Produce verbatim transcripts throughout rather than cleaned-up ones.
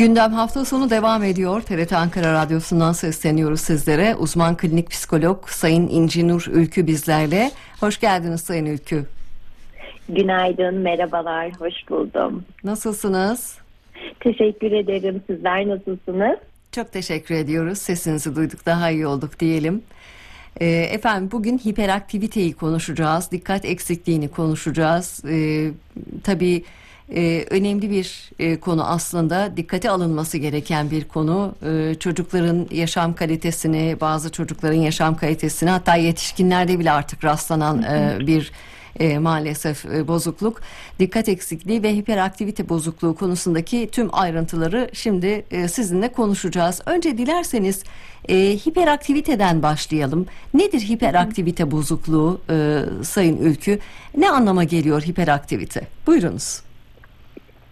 Gündem hafta sonu devam ediyor. T R T Ankara Radyosu'ndan sesleniyoruz sizlere. Uzman klinik psikolog Sayın İnci Nur Ülkü bizlerle. Hoş geldiniz Sayın Ülkü. Günaydın, merhabalar, hoş buldum. Nasılsınız? Teşekkür ederim. Sizler nasılsınız? Çok teşekkür ediyoruz. Sesinizi duyduk, daha iyi olduk diyelim. Efendim, bugün hiperaktiviteyi konuşacağız, dikkat eksikliğini konuşacağız. E, tabii e, önemli bir e, konu aslında, dikkate alınması gereken bir konu. E, çocukların yaşam kalitesini, bazı çocukların yaşam kalitesini, hatta yetişkinlerde bile artık rastlanan e, bir e, maalesef e, bozukluk. Dikkat eksikliği ve hiperaktivite bozukluğu konusundaki tüm ayrıntıları şimdi e, sizinle konuşacağız. Önce dilerseniz e, hiperaktiviteden başlayalım. Nedir hiperaktivite bozukluğu e, Sayın Ülkü? Ne anlama geliyor hiperaktivite? Buyurunuz.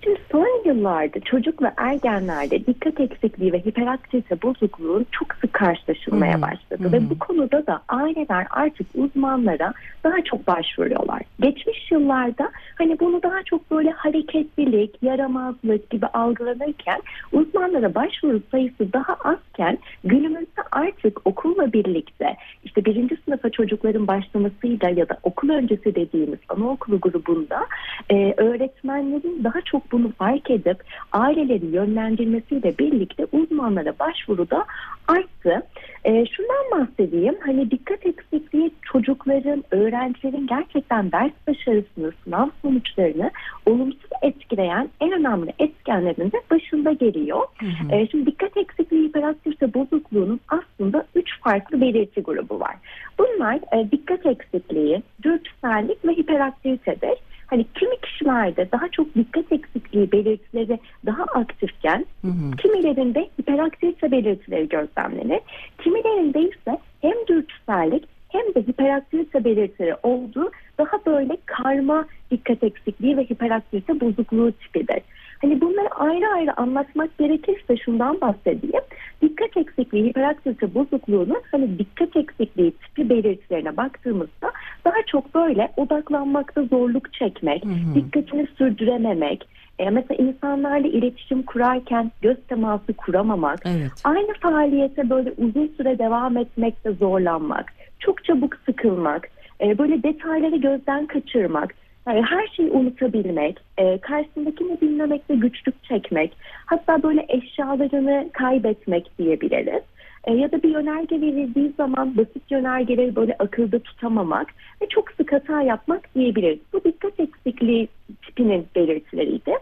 Şimdi son yıllarda çocuk ve ergenlerde dikkat eksikliği ve hiperaktivite bozukluğun çok sık karşılaşılmaya hmm. başladı. Hmm. Ve bu konuda da aileler artık uzmanlara daha çok başvuruyorlar. Geçmiş yıllarda hani bunu daha çok böyle hareketlilik, yaramazlık gibi algılanırken, uzmanlara başvuru sayısı daha azken, günümüzde artık okulla birlikte işte birinci sınıfa çocukların başlamasıyla ya da okul öncesi dediğimiz anaokulu grubunda e, öğretmenlerin daha çok bunu fark edip aileleri yönlendirmesiyle birlikte uzmanlara başvuruda arttı. E, şundan bahsedeyim, hani dikkat eksikliği çocukların, öğrencilerin gerçekten ders başarısını, sınav sonuçlarını olumsuz etkileyen en önemli etkenlerin de başında geliyor. Hı hı. E, şimdi dikkat eksikliği hiperaktivite bozukluğunun aslında üç farklı belirti grubu var. Bunlar e, dikkat eksikliği, dürtüsellik ve hiperaktivitedir. Hani kimi kişilerde daha çok dikkat eksikliği belirtileri daha aktifken, hı hı. kimilerinde hiperaktivite belirtileri gözlemlenir. Kimilerinde ise hem dürtüsellik hem de hiperaktivite belirtileri olduğu daha böyle karma dikkat eksikliği ve hiperaktivite bozukluğu tipidir. Hani bunları ayrı ayrı anlatmak gerekirse şundan bahsedeyim. Dikkat eksikliği, hiperaktivite bozukluğunun hani dikkat eksikliği tipi belirtilerine baktığımızda daha çok böyle odaklanmakta zorluk çekmek, hı hı. dikkatini sürdürememek, e, mesela insanlarla iletişim kurarken göz teması kuramamak, evet. aynı faaliyete böyle uzun süre devam etmekte zorlanmak, çok çabuk sıkılmak, e, böyle detayları gözden kaçırmak, her şeyi unutabilmek, karşısındakini dinlemekte güçlük çekmek, hatta böyle eşyalarını kaybetmek diyebiliriz. Ya da bir yönerge verildiği zaman basit yönergeleri böyle akılda tutamamak ve çok sık hata yapmak diyebiliriz. Bu dikkat eksikliği tipinin belirtileriydi.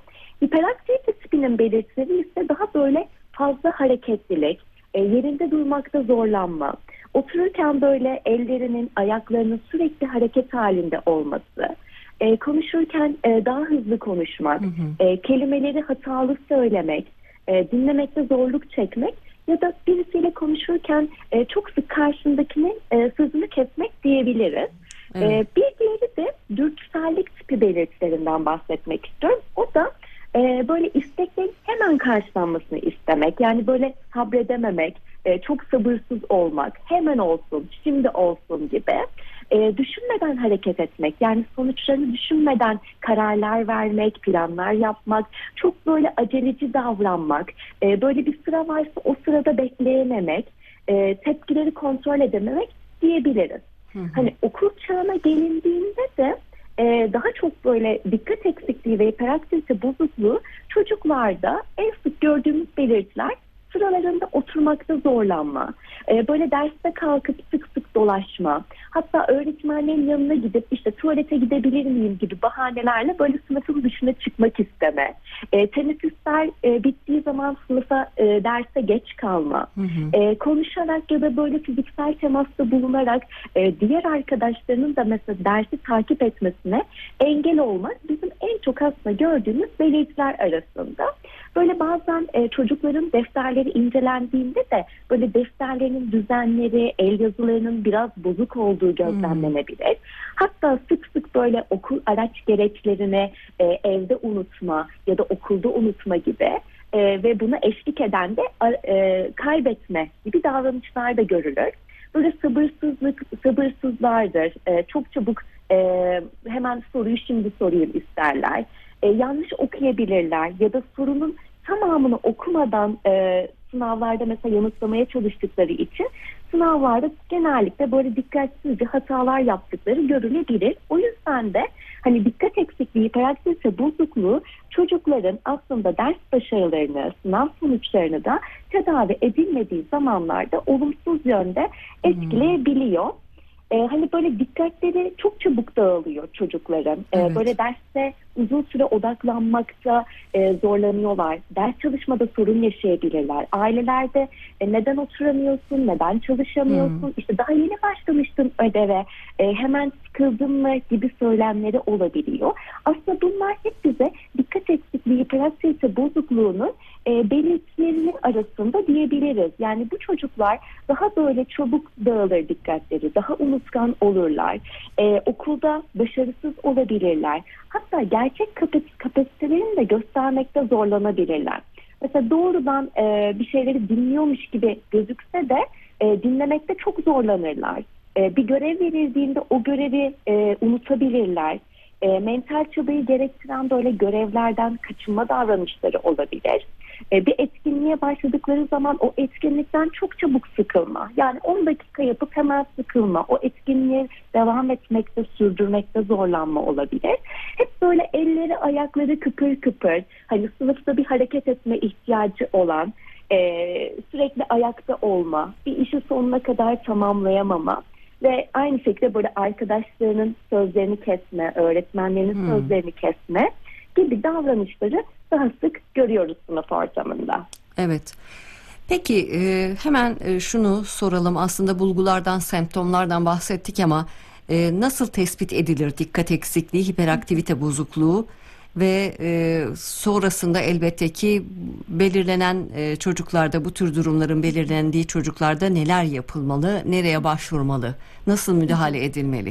Hiperaktivite tipinin belirtileri ise daha böyle fazla hareketlilik, yerinde durmakta zorlanma, otururken böyle ellerinin, ayaklarının sürekli hareket halinde olması, E, konuşurken e, daha hızlı konuşmak, hı hı. E, kelimeleri hatalı söylemek, e, dinlemekte zorluk çekmek ya da birisiyle konuşurken e, çok sık karşındakinin e, sözünü kesmek diyebiliriz. Evet. E, bir diğeri de dürtüsellik tipi belirtilerinden bahsetmek istiyorum. O da e, böyle isteklerin hemen karşılanmasını istemek, yani böyle sabredememek, e, çok sabırsız olmak, hemen olsun, şimdi olsun gibi. E, düşünmeden hareket etmek, yani sonuçlarını düşünmeden kararlar vermek, planlar yapmak, çok böyle aceleci davranmak, e, böyle bir sıra varsa o sırada bekleyememek, e, tepkileri kontrol edememek diyebiliriz. Hı hı. Hani okul çağına gelindiğinde de e, daha çok böyle dikkat eksikliği ve hiperaktivite bozukluğu çocuklarda en sık gördüğümüz belirtiler. Sıralarında oturmakta zorlanma, böyle derste kalkıp sık sık dolaşma, hatta öğretmenlerin yanına gidip işte tuvalete gidebilir miyim gibi bahanelerle böyle sınıfın dışına çıkmak isteme, teneffüsler bittiği zaman sınıfa, derse geç kalma, hı hı. konuşarak ya da böyle fiziksel temasta bulunarak diğer arkadaşlarının da mesela dersi takip etmesine engel olmak bizim en çok aslında gördüğümüz belirtiler arasında. Böyle bazen e, çocukların defterleri incelendiğinde de böyle defterlerinin düzenleri, el yazılarının biraz bozuk olduğu gözlemlenebilir. Hmm. Hatta sık sık böyle okul araç gereçlerini e, evde unutma ya da okulda unutma gibi e, ve buna eşlik eden de e, kaybetme gibi davranışlar da görülür. Böyle sabırsızlık, sabırsızlardır, e, çok çabuk e, hemen soruyu şimdi sorayım isterler. E, yanlış okuyabilirler ya da sorunun tamamını okumadan e, sınavlarda mesela yanıtlamaya çalıştıkları için sınavlarda genellikle böyle dikkatsizce hatalar yaptıkları görülebilir. O yüzden de hani dikkat eksikliği, hiperaktivite ve bozukluğu çocukların aslında ders başarılarını, sınav sonuçlarını da tedavi edilmediği zamanlarda olumsuz yönde etkileyebiliyor. Ee, hani böyle dikkatleri çok çabuk dağılıyor çocukların. Ee, evet. Böyle derste uzun süre odaklanmakta e, zorlanıyorlar. Ders çalışmada sorun yaşayabilirler. Ailelerde e, neden oturamıyorsun, neden çalışamıyorsun, hmm. işte daha yeni başlamıştın ödeve, e, hemen sıkıldın mı gibi söylemleri olabiliyor. Aslında bunlar hep bize dikkat eksikliği, hiperaktivite bozukluğunun e, belirtilerinin arasında diyebiliriz. Yani bu çocuklar daha böyle çabuk dağılır dikkatleri, daha unutkan olurlar, e, okulda başarısız olabilirler. Hatta gerçek kapasitelerini de göstermekte zorlanabilirler. Mesela doğrudan e, bir şeyleri dinliyormuş gibi gözükse de e, dinlemekte çok zorlanırlar. E, bir görev verildiğinde o görevi e, unutabilirler. E, mental çabayı gerektiren böyle görevlerden kaçınma davranışları olabilir. E, bir etkinliğe başladıkları zaman o etkinlikten çok çabuk sıkılma. Yani on dakika yapıp hemen sıkılma. O etkinliğe devam etmekte, sürdürmekte zorlanma olabilir. Hep böyle elleri, ayakları kıpır kıpır. Hani sınıfta bir hareket etme ihtiyacı olan, e, sürekli ayakta olma, bir işi sonuna kadar tamamlayamama. Ve aynı şekilde böyle arkadaşlarının sözlerini kesme, öğretmenlerinin hmm. sözlerini kesme gibi davranışları daha sık görüyoruz sınıf ortamında. Evet. Peki hemen şunu soralım. Aslında bulgulardan, semptomlardan bahsettik ama nasıl tespit edilir dikkat eksikliği, hiperaktivite bozukluğu ve sonrasında elbette ki belirlenen çocuklarda, bu tür durumların belirlendiği çocuklarda neler yapılmalı, nereye başvurmalı, nasıl müdahale edilmeli?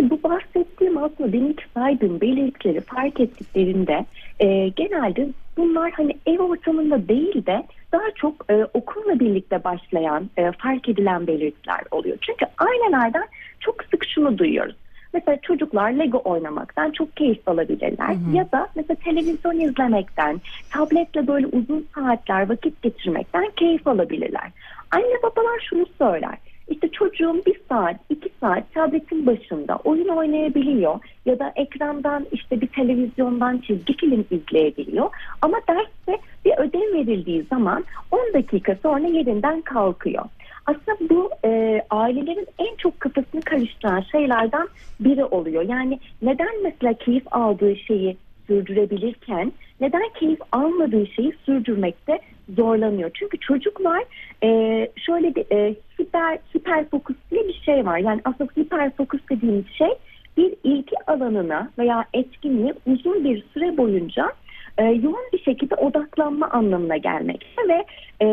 Bu bahsettiğim aslında benim saydığım belirtileri fark ettiklerinde e, genelde bunlar hani ev ortamında değil de daha çok e, okulla birlikte başlayan, e, fark edilen belirtiler oluyor. Çünkü ailelerden çok sık şunu duyuyoruz. Mesela çocuklar Lego oynamaktan çok keyif alabilirler. Hı hı. Ya da mesela televizyon izlemekten, tabletle böyle uzun saatler vakit geçirmekten keyif alabilirler. Anne babalar şunu söyler. İşte çocuğum bir saat, iki saat tabletin başında oyun oynayabiliyor ya da ekrandan, işte bir televizyondan çizgi film izleyebiliyor. Ama derste bir ödev verildiği zaman on dakika sonra yerinden kalkıyor. Aslında bu e, ailelerin en çok kafasını karıştıran şeylerden biri oluyor. Yani neden mesela keyif aldığı şeyi sürdürebilirken neden keyif almadığı şeyi sürdürmekte zorlanıyor? Çünkü çocuklar e, şöyle bir e, hiper, hiperfokus diye bir şey var. Yani aslında hiperfokus dediğimiz şey bir ilgi alanına veya etkinliğe uzun bir süre boyunca e, yoğun bir şekilde odaklanma anlamına gelmekte ve e,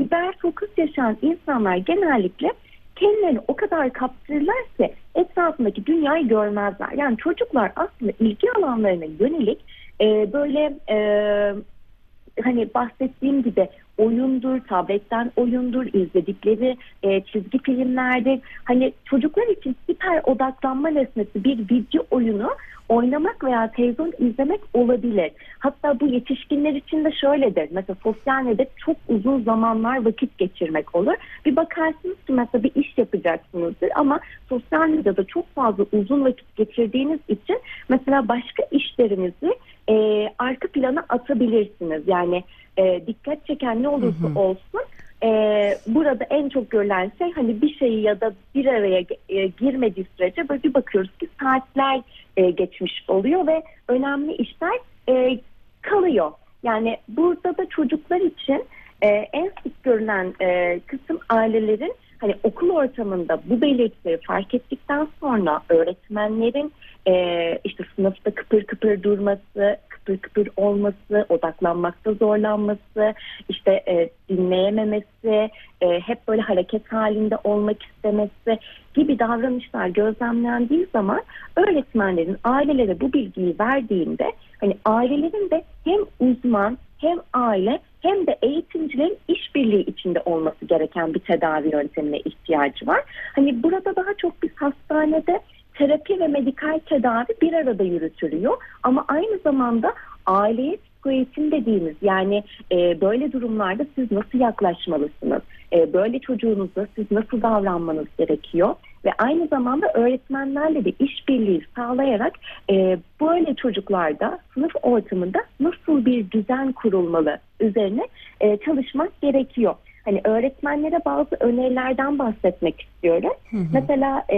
hiperfokus yaşayan insanlar genellikle kendilerini o kadar kaptırırlar ki etrafındaki dünyayı görmezler. Yani çocuklar aslında ilgi alanlarına yönelik e, böyle e, hani bahsettiğim gibi oyundur, tabletten oyundur, izledikleri e, çizgi filmlerdir. Hani çocuklar için hiper odaklanma nesnesi bir video oyunu oynamak veya televizyon izlemek olabilir. Hatta bu yetişkinler için de şöyledir. Mesela sosyal medyada çok uzun zamanlar vakit geçirmek olur. Bir bakarsınız ki mesela bir iş yapacaksınızdır ama sosyal medyada çok fazla uzun vakit geçirdiğiniz için mesela başka işlerinizi e, arka plana atabilirsiniz. Yani e, dikkat çeken ne olursa hı hı. olsun e, burada en çok görülen şey hani bir şeyi ya da bir araya e, girmediği sürece böyle bir bakıyoruz ki saatler E, geçmiş oluyor ve önemli işler e, kalıyor. Yani burada da çocuklar için e, en sık görülen e, kısım ailelerin hani okul ortamında bu belirtileri fark ettikten sonra öğretmenlerin e, işte sınıfta kıpır kıpır durması, kıpır kıpır olması, odaklanmakta zorlanması, işte e, dinleyememesi, e, hep böyle hareket halinde olmak istemesi gibi davranışlar gözlemlendiği zaman öğretmenlerin ailelere bu bilgiyi verdiğinde hani ailelerin de hem uzman hem aile hem de eğitimcilerin işbirliği içinde olması gereken bir tedavi yöntemine ihtiyacı var. Hani burada daha çok biz hastanede terapi ve medikal tedavi bir arada yürütülüyor ama aynı zamanda aileye açık eğitim dediğimiz, yani e, böyle durumlarda siz nasıl yaklaşmalısınız? E, böyle çocuğunuzla siz nasıl davranmanız gerekiyor? Ve aynı zamanda öğretmenlerle de işbirliği sağlayarak e, böyle çocuklarda sınıf ortamında nasıl bir düzen kurulmalı üzerine e, çalışmak gerekiyor. Hani öğretmenlere bazı önerilerden bahsetmek istiyorum. Hı hı. Mesela e,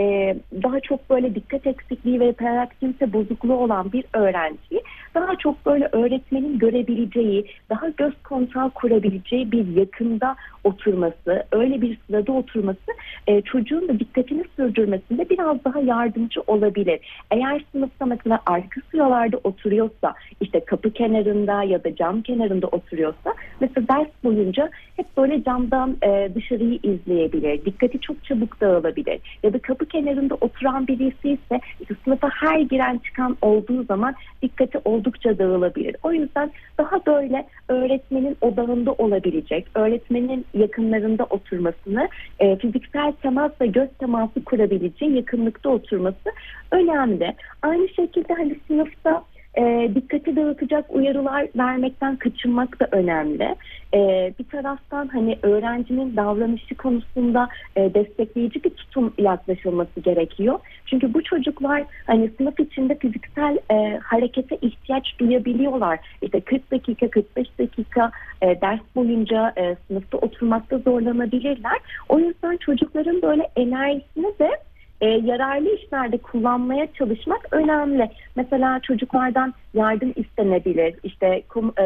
daha çok böyle dikkat eksikliği ve hiperaktivite bozukluğu olan bir öğrenciyi daha çok böyle öğretmenin görebileceği, daha göz kontrol kurabileceği bir yakında oturması, öyle bir sırada oturması e, çocuğun da dikkatini sürdürmesinde biraz daha yardımcı olabilir. Eğer sınıfta mesela arka sıralarda oturuyorsa, işte kapı kenarında ya da cam kenarında oturuyorsa, mesela ders boyunca hep böyle camdan e, dışarıyı izleyebilir, dikkati çok çabuk dağılabilir. Ya da kapı kenarında oturan birisi ise işte sınıfa her giren çıkan olduğu zaman dikkati oldukça dağılabilir. O yüzden daha böyle öğretmenin odağında olabilecek, öğretmenin yakınlarında oturmasını, e, fiziksel temas ve göz teması kurabileceği yakınlıkta oturması önemli. Aynı şekilde hani sınıfta E, dikkati dağıtacak uyarılar vermekten kaçınmak da önemli. E, bir taraftan hani öğrencinin davranışı konusunda e, destekleyici bir tutum yaklaşılması gerekiyor. Çünkü bu çocuklar hani sınıf içinde fiziksel e, harekete ihtiyaç duyabiliyorlar. İşte kırk dakika, kırk beş dakika e, ders boyunca e, sınıfta oturmakta zorlanabilirler. O yüzden çocukların böyle enerjisini de E, yararlı işlerde kullanmaya çalışmak önemli. Mesela çocuklardan yardım istenebilir. İşte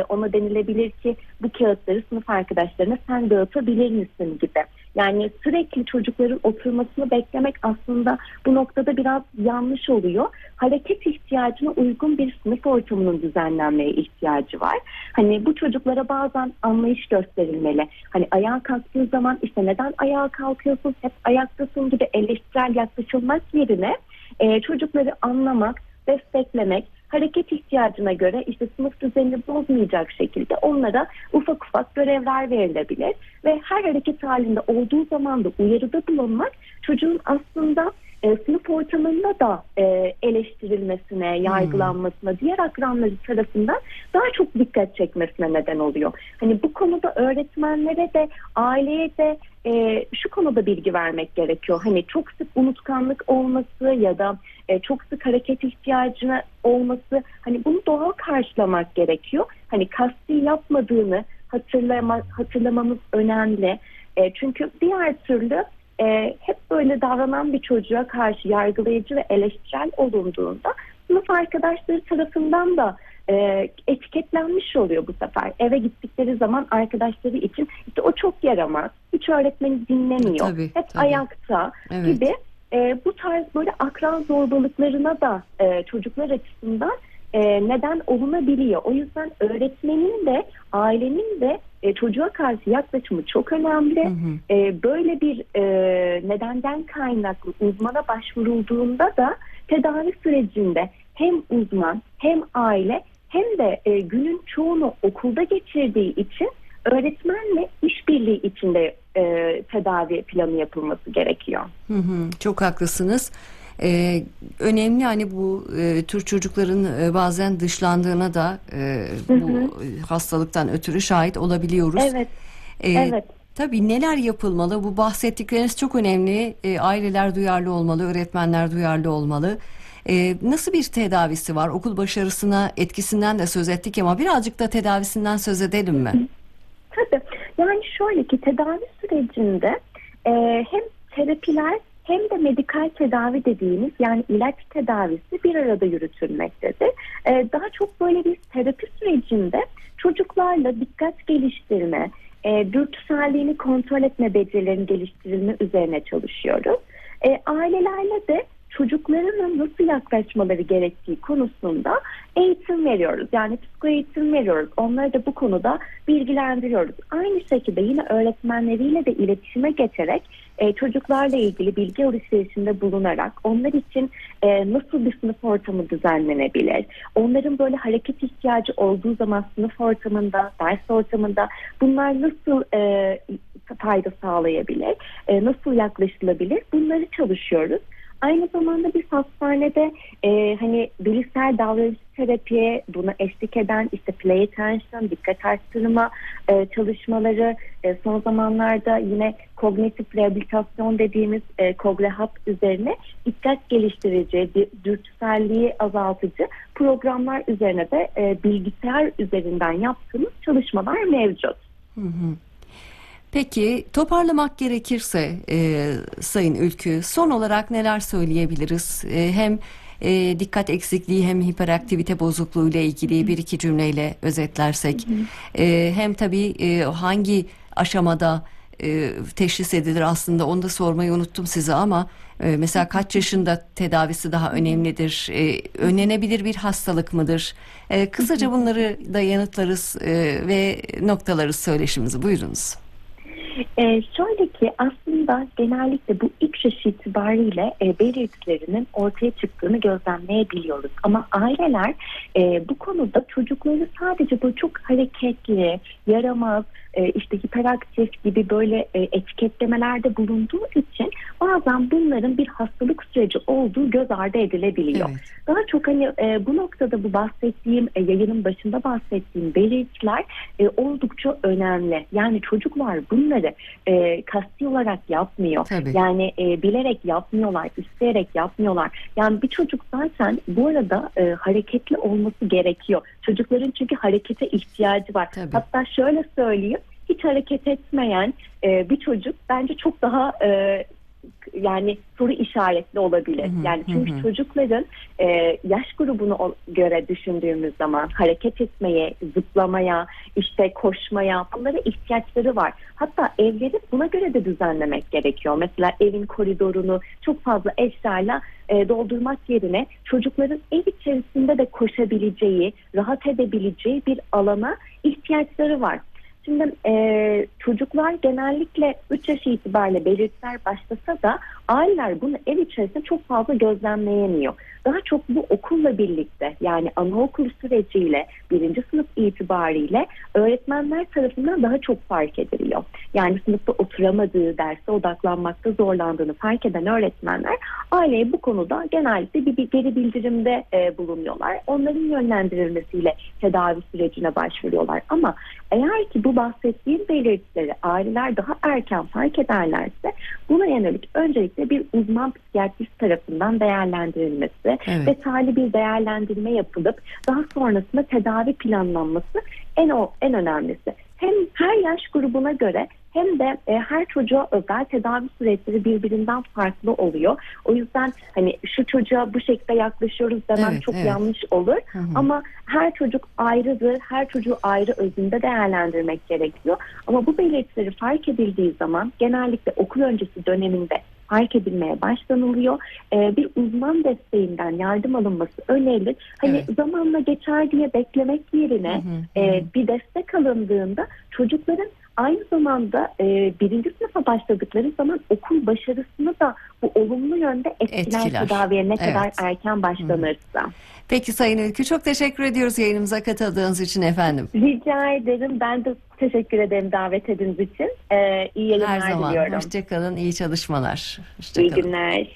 ona denilebilir ki bu kağıtları sınıf arkadaşlarına sen dağıtabilir misin gibi. Yani sürekli çocukların oturmasını beklemek aslında bu noktada biraz yanlış oluyor. Hareket ihtiyacına uygun bir sınıf ortamının düzenlenmeye ihtiyacı var. Hani bu çocuklara bazen anlayış gösterilmeli. Hani ayağa kalktığı zaman işte neden ayağa kalkıyorsun, hep ayaktasın gibi eleştirel yaklaşılmak yerine e, çocukları anlamak, desteklemek, hareket ihtiyacına göre işte sınıf düzenini bozmayacak şekilde onlara ufak ufak görevler verilebilir ve her hareket halinde olduğu zaman da uyarıda bulunmak çocuğun aslında e, sınıf ortamında da e, eleştirilmesine, yargılanmasına, hmm. diğer akranları tarafından daha çok dikkat çekmesine neden oluyor. Hani bu konuda öğretmenlere de, aileye de e, şu konuda bilgi vermek gerekiyor. Hani çok sık unutkanlık olması ya da e, çok sık hareket ihtiyacına olması, hani bunu doğal karşılamak gerekiyor. Hani kasti yapmadığını hatırlama, hatırlamamız önemli. E, çünkü diğer türlü e, hep böyle davranan bir çocuğa karşı yargılayıcı ve eleştirel olunduğunda sınıf arkadaşları tarafından da e, etiketlenmiş oluyor bu sefer. Eve gittikleri zaman arkadaşları için işte o çok yaramaz, hiç öğretmeni dinlemiyor, tabii, hep tabii. ayakta evet. gibi. E, bu tarz böyle akran zorbalıklarına da e, çocuklar açısından e, neden olunabiliyor. O yüzden öğretmenin de ailenin de e, çocuğa karşı yaklaşımı çok önemli. Hı hı. E, böyle bir e, nedenden kaynaklı uzmana başvurulduğunda da tedavi sürecinde hem uzman hem aile hem de e, günün çoğunu okulda geçirdiği için öğretmenle işbirliği içinde e, tedavi planı yapılması gerekiyor. Hı hı, çok haklısınız. Ee, önemli hani bu e, tür çocukların e, bazen dışlandığına da e, bu hı hı. hastalıktan ötürü şahit olabiliyoruz. Evet. Ee, evet. Tabii neler yapılmalı? Bu bahsettikleriniz çok önemli. E, aileler duyarlı olmalı, öğretmenler duyarlı olmalı. Ee, nasıl bir tedavisi var? Okul başarısına etkisinden de söz ettik ama birazcık da tedavisinden söz edelim mi? Hı hı. Tabii. Yani şöyle ki tedavi sürecinde e, hem terapiler hem de medikal tedavi dediğimiz, yani ilaç tedavisi bir arada yürütülmektedir. E, daha çok böyle bir terapi sürecinde çocuklarla dikkat geliştirme, e, dürtüselliğini kontrol etme becerilerinin geliştirilme üzerine çalışıyoruz. E, ailelerle de çocuklarının nasıl yaklaşmaları gerektiği konusunda eğitim veriyoruz. Yani psikoeğitim veriyoruz. Onları da bu konuda bilgilendiriyoruz. Aynı şekilde yine öğretmenleriyle de iletişime geçerek e, çocuklarla ilgili bilgi alışverişinde bulunarak onlar için e, nasıl bir sınıf ortamı düzenlenebilir? Onların böyle hareket ihtiyacı olduğu zaman sınıf ortamında, ders ortamında bunlar nasıl e, fayda sağlayabilir? E, nasıl yaklaşılabilir? Bunları çalışıyoruz. Aynı zamanda bir hastanede e, hani bilişsel davranış terapiye buna eşlik eden işte play attention, dikkat arttırma e, çalışmaları, e, son zamanlarda yine kognitif rehabilitasyon dediğimiz e, kogrehat üzerine dikkat geliştirici, dürtüselliği azaltıcı programlar üzerine de e, bilgisayar üzerinden yaptığımız çalışmalar mevcut. Hı hı. Peki toparlamak gerekirse e, Sayın Ülkü, son olarak neler söyleyebiliriz? E, hem e, dikkat eksikliği hem hiperaktivite bozukluğu ile ilgili bir iki cümleyle özetlersek, e, hem tabii e, hangi aşamada e, teşhis edilir, aslında onu da sormayı unuttum size, ama e, mesela kaç yaşında tedavisi daha önemlidir? E, önlenebilir bir hastalık mıdır? E, kısaca bunları da yanıtlarız e, ve noktalarız söyleşimizi. Buyurunuz. Ee, şöyle ki aslında genellikle bu ilk yaş itibariyle e, belirtilerinin ortaya çıktığını gözlemleyebiliyoruz. Ama aileler e, bu konuda çocukları sadece böyle çok hareketli, yaramaz, e, işte hiperaktif gibi böyle e, etiketlemelerde bulunduğu için bazen bunların bir hastalık süreci olduğu göz ardı edilebiliyor. Evet. Daha çok hani e, bu noktada bu bahsettiğim, e, yayının başında bahsettiğim belirtiler e, oldukça önemli. Yani çocuklar bunları E, kasti olarak yapmıyor. Tabii. Yani e, bilerek yapmıyorlar, isteyerek yapmıyorlar. Yani bir çocuk zaten bu arada e, hareketli olması gerekiyor. Çocukların çünkü harekete ihtiyacı var. Tabii. Hatta şöyle söyleyeyim, hiç hareket etmeyen e, bir çocuk bence çok daha e, yani soru işaretli olabilir. Hı hı, yani çünkü hı hı. çocukların e, yaş grubuna göre düşündüğümüz zaman hareket etmeye, zıplamaya, işte koşmaya, bunlara ihtiyaçları var. Hatta evleri buna göre de düzenlemek gerekiyor. Mesela evin koridorunu çok fazla eşyayla e, doldurmak yerine çocukların ev içerisinde de koşabileceği, rahat edebileceği bir alana ihtiyaçları var. Şimdi e, çocuklar genellikle üç yaş itibariyle belirtiler başlasa da aileler bunu ev içerisinde çok fazla gözlemleyemiyor. Daha çok bu okulla birlikte, yani anaokul süreciyle birinci sınıf itibariyle öğretmenler tarafından daha çok fark ediliyor. Yani sınıfta oturamadığı, derse odaklanmakta zorlandığını fark eden öğretmenler aileye bu konuda genellikle bir, bir geri bildirimde e, bulunuyorlar. Onların yönlendirilmesiyle tedavi sürecine başvuruyorlar. Ama eğer ki bu bahsettiğim belirtileri aileler daha erken fark ederlerse buna yönelik öncelikle bir uzman psikiyatrist tarafından değerlendirilmesi, evet, detaylı bir değerlendirme yapılıp daha sonrasında tedavi planlanması en o en önemlisi. Hem her yaş grubuna göre hem de e, her çocuğa özel tedavi süreçleri birbirinden farklı oluyor. O yüzden hani şu çocuğa bu şekilde yaklaşıyoruz demem evet, çok evet. yanlış olur. Hı hı. Ama her çocuk ayrıdır, her çocuğu ayrı özünde değerlendirmek gerekiyor. Ama bu belirtileri fark edildiği zaman genellikle okul öncesi döneminde fark edilmeye başlanılıyor. Ee, bir uzman desteğinden yardım alınması önerilir. Hani evet. zamanla geçer diye beklemek yerine hı hı, e, hı. bir destek alındığında çocukların aynı zamanda e, birinci sınıfa başladıkları zaman okul başarısını da bu olumlu yönde etkiler, etkiler. tedaviye ne evet. kadar erken başlanırsa. Hı. Peki Sayın Ülkü, çok teşekkür ediyoruz yayınımıza katıldığınız için efendim. Rica ederim. Ben de teşekkür ederim davet ediniz için. Ee, iyi yayınlar diliyorum. Her zaman. Hoşçakalın. İyi çalışmalar. Hoşça iyi kalın. Günler.